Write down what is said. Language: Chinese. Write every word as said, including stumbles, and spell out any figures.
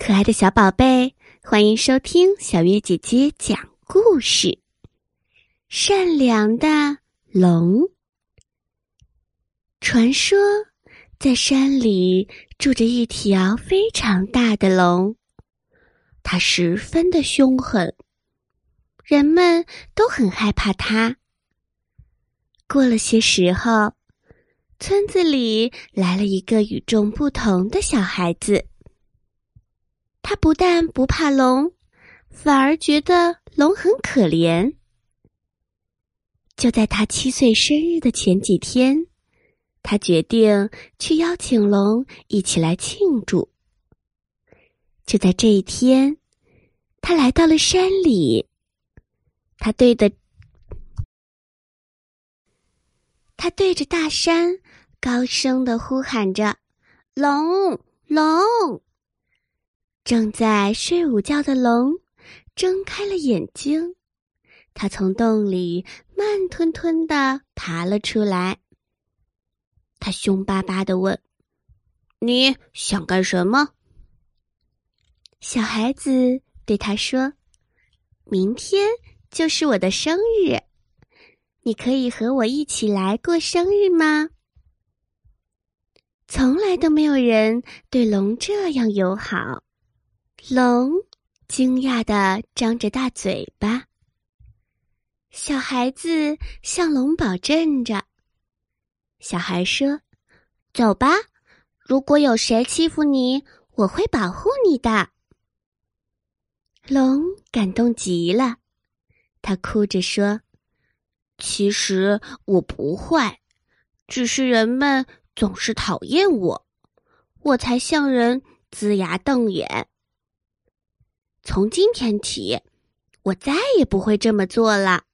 可爱的小宝贝，欢迎收听小月姐姐讲故事。善良的龙。传说在山里住着一条非常大的龙，它十分的凶狠，人们都很害怕它。过了些时候，村子里来了一个与众不同的小孩子，他不但不怕龙，反而觉得龙很可怜。就在他七岁生日的前几天，他决定去邀请龙一起来庆祝。就在这一天，他来到了山里，他对的他对着大山高声地呼喊着，龙，龙。正在睡午觉的龙睁开了眼睛，他从洞里慢吞吞地爬了出来。他凶巴巴地问，你想干什么？小孩子对他说，明天就是我的生日，你可以和我一起来过生日吗？从来都没有人对龙这样友好。龙惊讶地张着大嘴巴。小孩子向龙保证着。小孩说，走吧，如果有谁欺负你，我会保护你的。龙感动极了，他哭着说，其实我不坏，只是人们总是讨厌我，我才向人龇牙瞪眼。从今天起，我再也不会这么做了。